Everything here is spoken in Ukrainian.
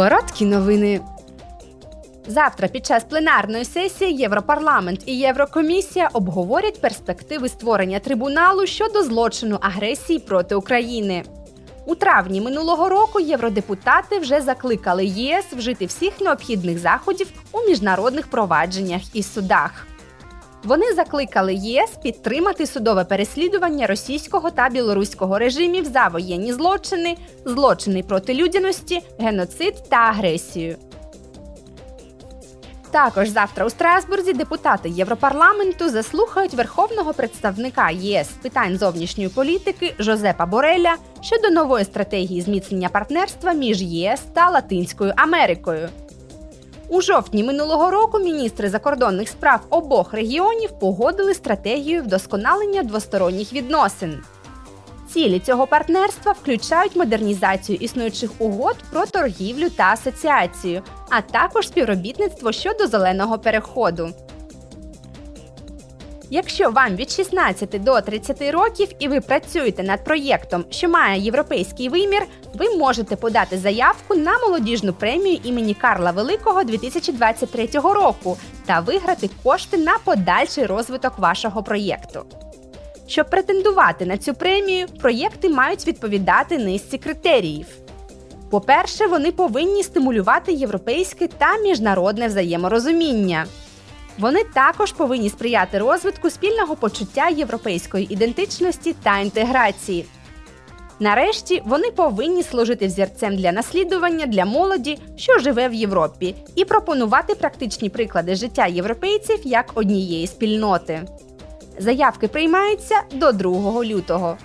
Короткі новини. Завтра під час пленарної сесії Європарламент і Єврокомісія обговорять перспективи створення трибуналу щодо злочину агресії проти України. У травні минулого року євродепутати вже закликали ЄС вжити всіх необхідних заходів у міжнародних провадженнях і судах. Вони закликали ЄС підтримати судове переслідування російського та білоруського режимів за воєнні злочини, злочини проти людяності, геноцид та агресію. Також завтра у Страсбурзі депутати Європарламенту заслухають верховного представника ЄС з питань зовнішньої політики Жозепа Бореля щодо нової стратегії зміцнення партнерства між ЄС та Латинською Америкою. У жовтні минулого року міністри закордонних справ обох регіонів погодили стратегію вдосконалення двосторонніх відносин. Цілі цього партнерства включають модернізацію існуючих угод про торгівлю та асоціацію, а також співробітництво щодо зеленого переходу. Якщо вам від 16 до 30 років і ви працюєте над проєктом, що має європейський вимір, ви можете подати заявку на молодіжну премію імені Карла Великого 2023 року та виграти кошти на подальший розвиток вашого проєкту. Щоб претендувати на цю премію, проєкти мають відповідати низці критеріїв. По-перше, вони повинні стимулювати європейське та міжнародне взаєморозуміння. Вони також повинні сприяти розвитку спільного почуття європейської ідентичності та інтеграції. Нарешті, вони повинні служити взірцем для наслідування для молоді, що живе в Європі, і пропонувати практичні приклади життя європейців як однієї спільноти. Заявки приймаються до 2 лютого.